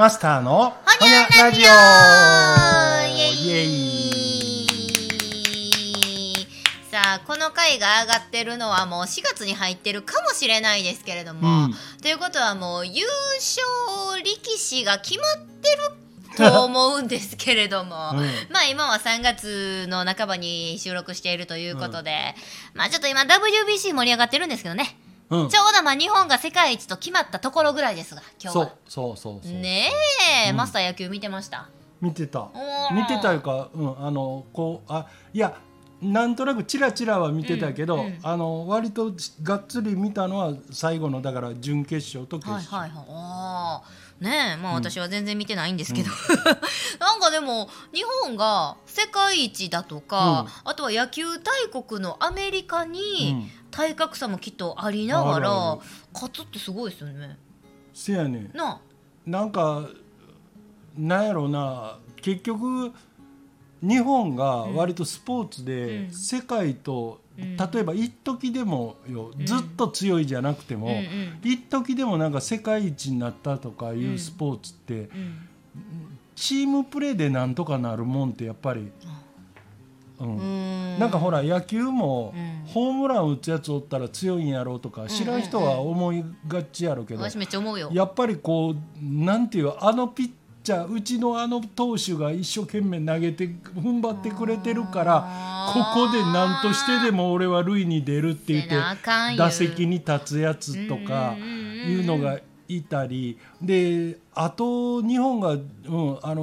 マスターのほにゃラジオイエイ。さあこの回が上がってるのはもう4月に入ってるかもしれないですけれども、ということはもう優勝力士が決まってると思うんですけれども、まあ今は3月の半ばに収録しているということで、まあちょっと今 WBC 盛り上がってるんですけどね、ちょうどまあ日本が世界一と決まったところぐらいですが、今日はそうねえ、マスター野球見てました？見てたいうか、いやなんとなくチラチラは見てたけど、割とがっつり見たのは最後のだから準決勝と決勝、ねえ、まあ私は全然見てないんですけど、なんかでも日本が世界一だとか、あとは野球大国のアメリカに体格差もきっとありながら、勝つってすごいですよね。せやね。なんかなんやろな、結局日本が割とスポーツで世界と、例えば一時でもよ、ずっと強いじゃなくても、一時でもなんか世界一になったとかいうスポーツって、チームプレーでなんとかなるもんってやっぱり、なんかほら野球もホームラン打つやつおったら強いんやろうとか知らん人は思いがちやろうけど、私めっちゃ思うよ。やっぱりこうなんていう、あのピッじゃあうちのあの投手が一生懸命投げて踏ん張ってくれてるから、ここで何としてでも俺は塁に出るって言って打席に立つやつとかいうのがいたりで、あと日本が、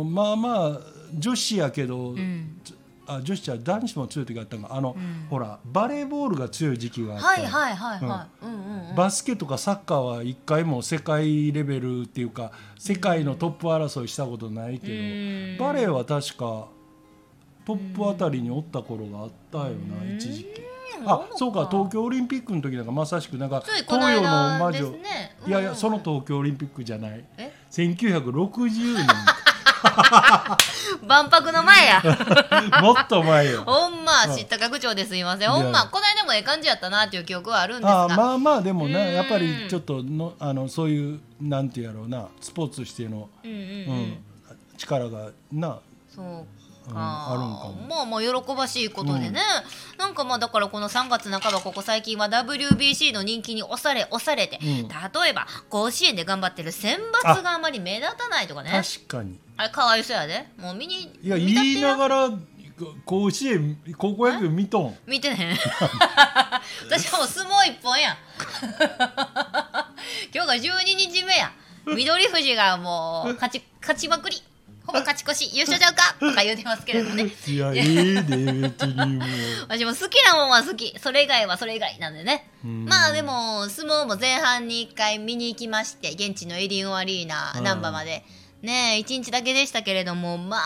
まあまあ女子やけど、女子は男子も強い時があったが、ほらバレーボールが強い時期があった。バスケとかサッカーは一回も世界レベルっていうか世界のトップ争いしたことないけど、バレーは確かトップあたりにおった頃があったよな、一時期。あ、そうか、東京オリンピックの時なんかまさしくなんか東洋の魔女、いやいやその東京オリンピックじゃない、1960年万博の前やもっと前よほんま知った拡張ですいません。ほんまこの間もええ感じやったなっていう記憶はあるんですが、まあまあでもね、やっぱりちょっとのそういうなんてやろうな、スポーツしての、力がな、そうか、あるんかも。まあまあ喜ばしいことでね、なんかまあだからこの3月半ばここ最近は WBC の人気に押されて、例えば甲子園で頑張ってる選抜があまり目立たないとかね。確かにあれかわいそうやで、もう見にいや言いながら甲子園高校野球見とん見てね私はもう相撲一本やん今日が12日目や、緑富士がもう勝ちまくり、ほぼ勝ち越し、優勝ちゃうかとか言うてますけれどねいや別にもう私も好きなもんは好き、それ以外はそれ以外なんでね。まあでも相撲も前半に1回見に行きまして、現地のエディオンアリーナ難波までねえ1日だけでしたけれども、まあ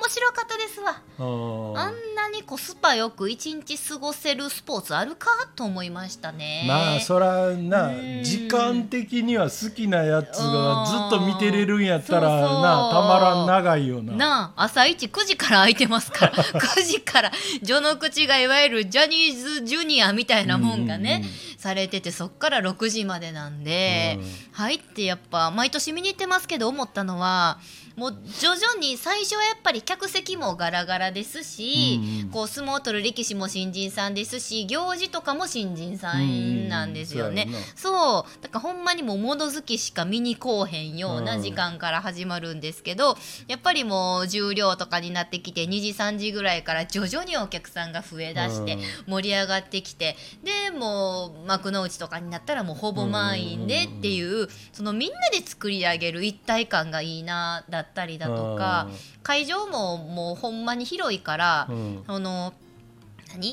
面白かったですわ。あんなにコスパよく1日過ごせるスポーツあるかと思いましたね。まあそらな、時間的には好きなやつがずっと見てれるんやったらな、たまらん長いよな。なあ、朝9時から空いてますから9時から序の口がいわゆるジャニーズジュニアみたいなもんがね、されてて、そっから6時までなんで、入ってやっぱ毎年見に行ってますけど、思ったのはもう徐々に最初はやっぱり客席もガラガラですし、こう相撲を取る力士も新人さんですし、行事とかも新人さんなんですよね。そうだからほんまにもう物好きしか見にこうへんような時間から始まるんですけど、やっぱりもう重量とかになってきて2時3時ぐらいから徐々にお客さんが増えだして盛り上がってきて、でもう幕の内とかになったらもうほぼ満員でっていう、そのみんなで作り上げる一体感がいいなだったりだとか、会場ももうほんまに広いから、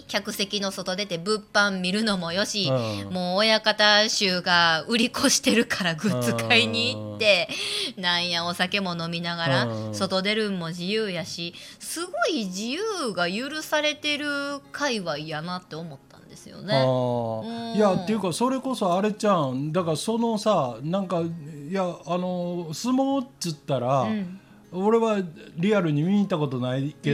客席の外出て物販見るのもよし、もう親方衆が売り越してるからグッズ買いに行って、なんやお酒も飲みながら外出るんも自由やし、すごい自由が許されてる界隈やなって思ったんですよね。いやっていうかそれこそあれちゃんだから、そのさ、なんかいや相撲っつったら、俺はリアルに見に行ったことないけ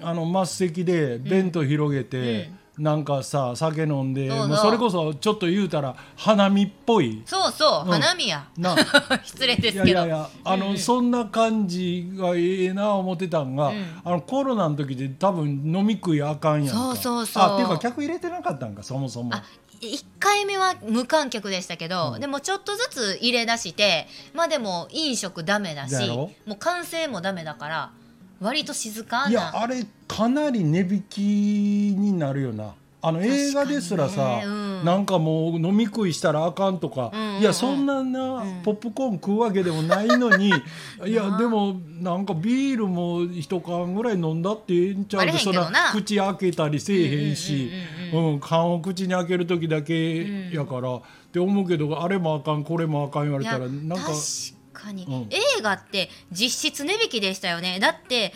ど、末席でベント広げて、なんかさ酒飲んで、そうそう、それこそちょっと言うたら花見っぽい、そうそう、うん、花見やな失礼ですけど、いやいや、そんな感じがええな思ってたんが、うん、コロナの時で多分飲み食いあかんやんか、そうそうそう、あっていうか客入れてなかったんか、そもそも1回目は無観客でしたけど、うん、でもちょっとずつ入れ出して、まあでも飲食ダメだし、もう歓声もダメだから割と静かな。いや、あれかなり値引きになるよな。映画ですらさ、ね、うん、なんかもう飲み食いしたらあかんとか、うんうんうん、いやそんなな、うん、ポップコーン食うわけでもないのにいやでもなんかビールも一缶ぐらい飲んだってええんちゃうで、そんな口開けたりせえへんし、缶を口に開ける時だけやから、うん、って思うけど、あれもあかんこれもあかん言われたらなんかかに、うん、映画って実質値引きでしたよね。だって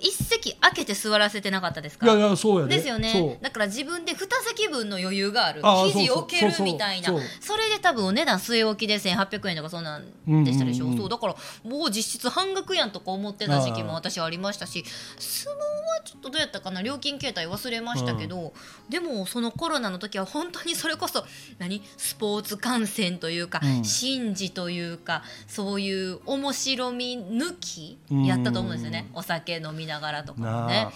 一席空けて座らせてなかったですか。いやそうやね、ですよね。だから自分で2席分の余裕がある、肘置けるみたいな、 それで多分お値段据え置きで1800円とかそんなんでしたでしょ、うんうんうん、そうだからもう実質半額やんとか思ってた時期も私ありましたし、相撲はちょっとどうやったかな、料金形態忘れましたけど、うん、でもそのコロナの時は本当にそれこそスポーツ観戦というか、うん、神事というか、そういう面白み抜きやったと思うんですよね、お酒飲みながらとかもね、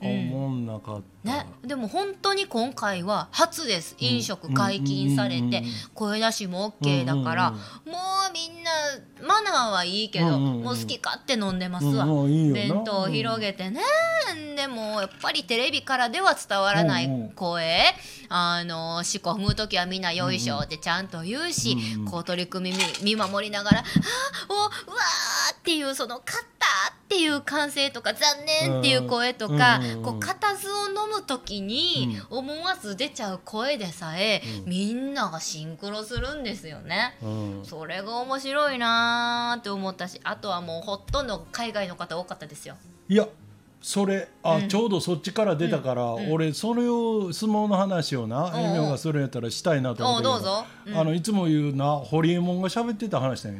思んなかった、ね、でも本当に今回は初です。飲食解禁されて、声出しも OK だから、もうみんなマナーはいいけど、もう好き勝手飲んでますわ、弁当を広げてね、でもやっぱりテレビからでは伝わらない声、しこ踏むときはみんなよいしょってちゃんと言うし、こう取り組み見守りながら、おうわーっていう、その勝ったっていう歓声とか、残念っていう声とか、こう固唾を飲むときに思わず出ちゃう声でさえ、みんながシンクロするんですよね、それが面白いなーって思ったし、あとはもうほとんど海外の方多かったですよ。いやそれちょうどそっちから出たから、俺それを相撲の話をな、ゆみおがするんやったらしたいなと思って、いつも言うな、ホリエモンが喋ってた話だよ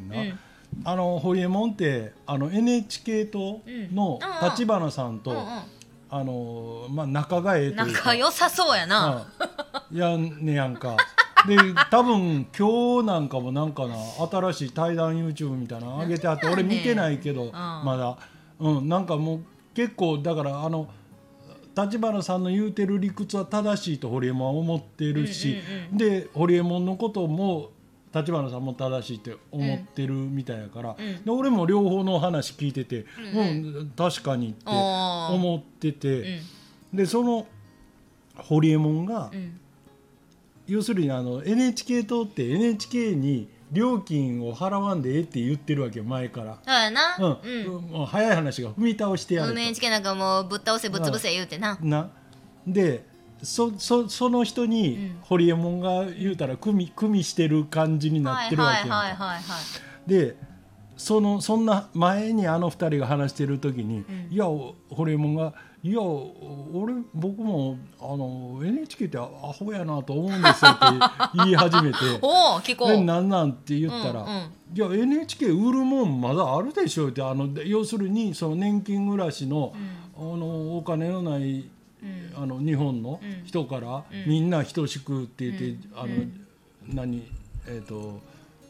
な、ホリエモンってNHK 党の立花さんと、まあ、仲がええというか仲良さそうやな、やんねやんかで多分今日なんかもなんかな、新しい対談 YouTube みたいなの上げてあって、俺見てないけど、まだ、なんかもう結構だから立花さんの言うてる理屈は正しいとホリエモンは思ってるし、でホリエモンのことも立花さんも正しいって思ってるみたいやから、で俺も両方の話聞いてて、確かにって思ってて、でそのホリエモンが、要するにNHK 党って NHK に料金を払わんでえって言ってるわけよ、前から。そうやな、もう早い話が踏み倒してやると。NHK なんかもうぶっ倒せぶっ潰せ言うてな。でその人にホリエモンが言うたら組してる感じになってるわけよ。でそんな前に2人が話してる時に、いやホリエモンがいや僕もNHK ってアホやなと思うんですよって言い始めてお聞こうで、なんなんって言ったら、いや NHK 売るもんまだあるでしょって、要するにその年金暮らしの、お金のない、日本の人から、みんな等しくって言って、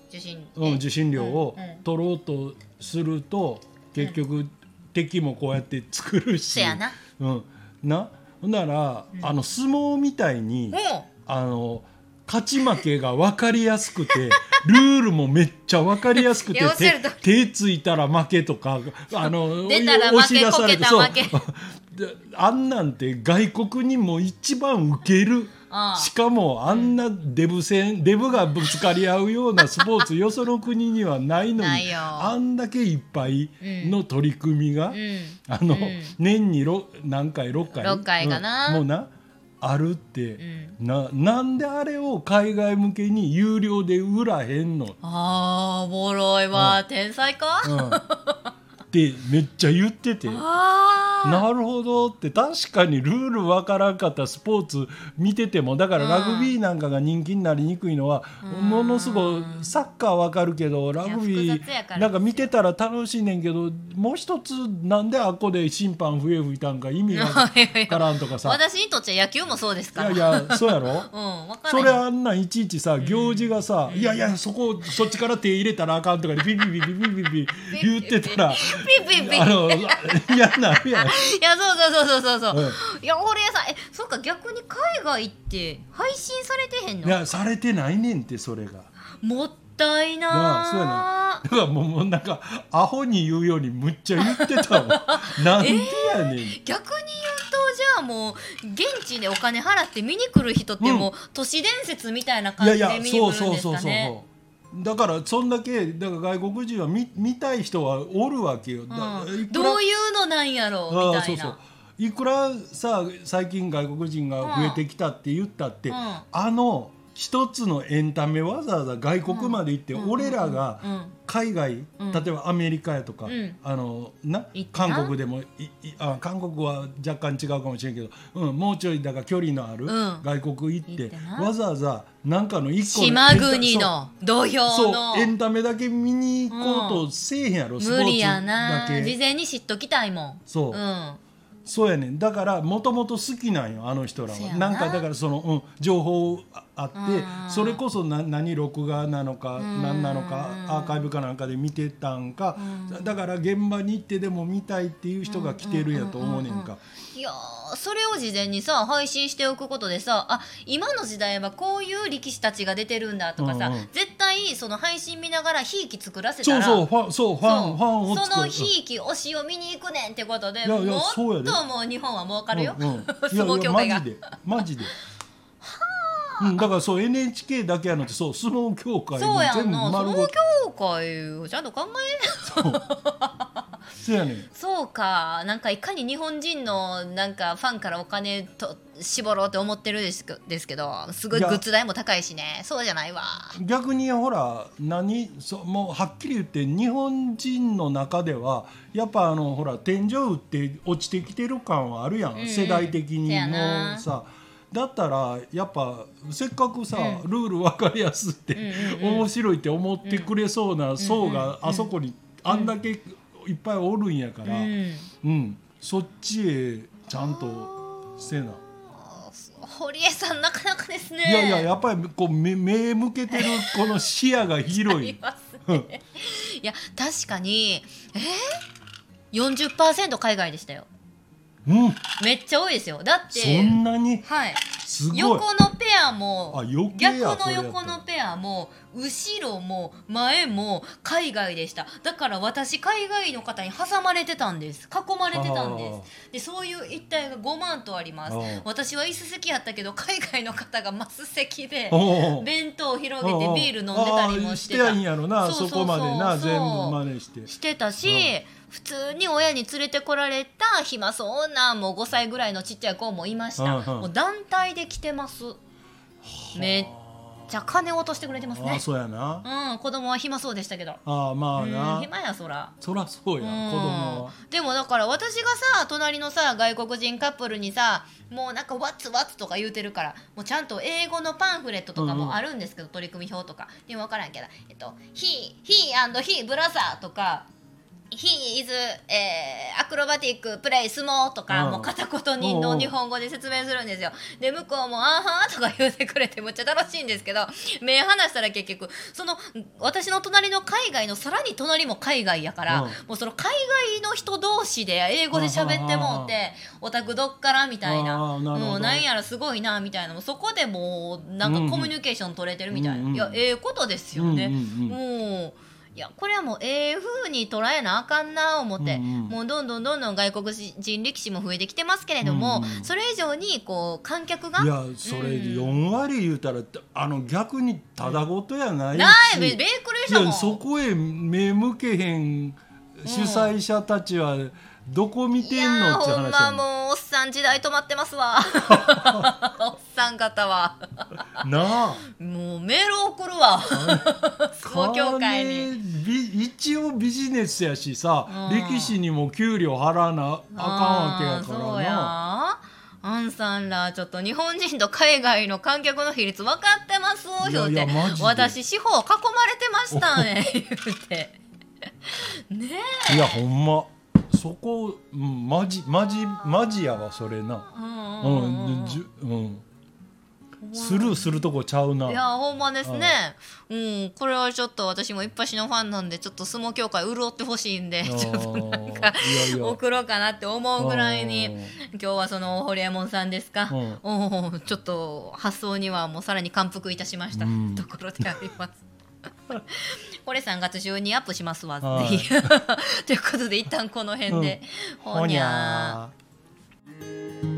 受信料を取ろうとすると、結局、敵もこうやって作るし、やな、なら、相撲みたいに、勝ち負けが分かりやすくてルールもめっちゃ分かりやすくて手ついたら負けとか出たら負け、こけた負けあんなんて外国にも一番ウケるしかもあんなデブがぶつかり合うようなスポーツよその国にはないのにあんだけいっぱいの取り組みが、年に何回6回かな、もうなあるって、なんであれを海外向けに有料で売らへんの。あーおもろいわ、天才か、ってめっちゃ言ってて、あなるほどって。確かにルールわからんかったスポーツ見てても、だからラグビーなんかが人気になりにくいのは、ものすごいサッカーわかるけどラグビーなんか見てたら楽しいねんけど、もう一つなんであっこで審判笛吹いたんか意味がわからんとかさ。私にとっちゃ野球もそうですから。いやいやそうやろ、うん、分からない。それあんないちいちさ行事がさ、いやいやそこそっちから手入れたらあかんとかでビビビビビビビ言ってたら嫌なるやん。いやそう、うん、いや俺さそっか逆に海外って配信されてへんの？いやされてないねんって。それがもったいな。そうやな。だからもうなんかアホに言うようにむっちゃ言ってたもん。なんでやねん。逆にじゃあもう現地でお金払って見に来る人ってもう都市伝説みたいな感じで見に来るんですかね。だからそんだけだから外国人は 見たい人はおるわけよ、うん、どういうのなんやろみたいな。そうそう、いくらさ最近外国人が増えてきたって言ったって、うん、一つのエンタメわざわざ外国まで行って、うん、俺らが海外、うん、例えばアメリカやとか、うん、韓国でも韓国は若干違うかもしれんけど、うん、もうちょいだから距離のある外国行って、うん、わざわざなんかの一個の島国の土俵のエンタメだけ見に行こうとせえへんやろ、うん、スポーツだけ無理やな。事前に知っときたいもん。そう、うんそうやねん。だからもともと好きなんよあの人らは。なんかだからその、うん、情報あってそれこそ何録画なのか何なのかアーカイブかなんかで見てたんか。だから現場に行ってでも見たいっていう人が来てるやと思うねんか。いやそれを事前にさ配信しておくことでさ、あ今の時代はこういう力士たちが出てるんだとかさ、うんうん、絶対その配信見ながらひいき作らせたらファンをそのひいき推しを見に行くねんってことで、いやいやもっともう日本は儲かるよ、うんうん、相撲協会が。いやいやマジでうん、だからそう NHK だけやのってそう相撲協会も全部丸ごと。相撲協会をちゃんと考えそうそうやねん。そうか、なんかいかに日本人のなんかファンからお金と絞ろうって思ってるですけど、すごいグッズ代も高いしね。そうじゃないわ。逆にほらもうはっきり言って日本人の中ではやっぱほら天井打って落ちてきてる感はあるやん、うん、世代的にもさ。だったらやっぱせっかくさ、うん、ルール分かりやすって、うんうんうん、面白いって思ってくれそうな層があそこにあんだけいっぱいおるんやから、うんうん、そっちへちゃんとせな。堀江さんなかなかですね。いやいややっぱりこう 目向けてるこの視野が広い。ありますね。いや確かに 40% 海外でしたよ。うん、めっちゃ多いですよ。だってそんなに、はい、すごい。横のペアも逆の横のペアも後ろも前も海外でした。だから私海外の方に挟まれてたんです。囲まれてたんです。でそういう一帯が5万とあります。私は椅子席やったけど海外の方がマス席で弁当を広げてビール飲んでたりもしてた。してやんやろな。 そうそこまでな全部真似してたし、普通に親に連れてこられた暇そうなもう5歳ぐらいのちっちゃい子もいました、うんうん、もう団体で来てます。めっちゃ金を落としてくれてますね。あそうやな、うん、子供は暇そうでしたけど。あまあな、うん、暇やそらそうや、うん、子供は。でもだから私がさ隣のさ外国人カップルにさもうなんかワッツワッツとか言うてるからもうちゃんと英語のパンフレットとかもあるんですけど、うん、取り組み表とかでも分からんけどhe and he brother とかHe isアクロバティックプレイスモーとかもう片言人の日本語で説明するんですよ。で向こうもあーはーとか言ってくれてむっちゃ楽しいんですけど、目離したら結局その私の隣の海外のさらに隣も海外やから、うん、もうその海外の人同士で英語で喋ってもうてオタクどっからみたいな、もうなんやらすごいなみたいな、そこでもうなんかコミュニケーション取れてるみたいな、うん、いやことですよね、うんうんうん、もういやこれはもう風に捉えなあかんな思って、うんうん、もうどんどん外国人力士も増えてきてますけれども、うんうん、それ以上にこう観客がいやそれ4割言うたら、うん、逆にただごとやないし、ないびっくりしたもん。いやそこへ目向けへん主催者たちはどこ見てんのって話。いやほんまもうおっさん時代止まってますわ。おっさんさん方はなあもうメール送るわ相撲協会に。一応ビジネスやしさ、うん、力士にも給料払わなあかんわけやからな。そうやアンさんらちょっと日本人と海外の観客の比率分かってますよって、私四方囲まれてましたね言ってねえ、いやほんまそこ、うん、マジやわそれな、うんうんうんうん、スルーするとこちゃうな。いやほんまですね、うん、これはちょっと私も一発のファンなんでちょっと相撲協会潤ってほしいんでちょっとなんかいや送ろうかなって思うぐらいに、今日はそのホリエモンさんですか、うん、おちょっと発想にはもうさらに感服いたしました、うん、ところでありますこれ3月中にアップしますわぜひということで一旦この辺で、うん、ほにゃー。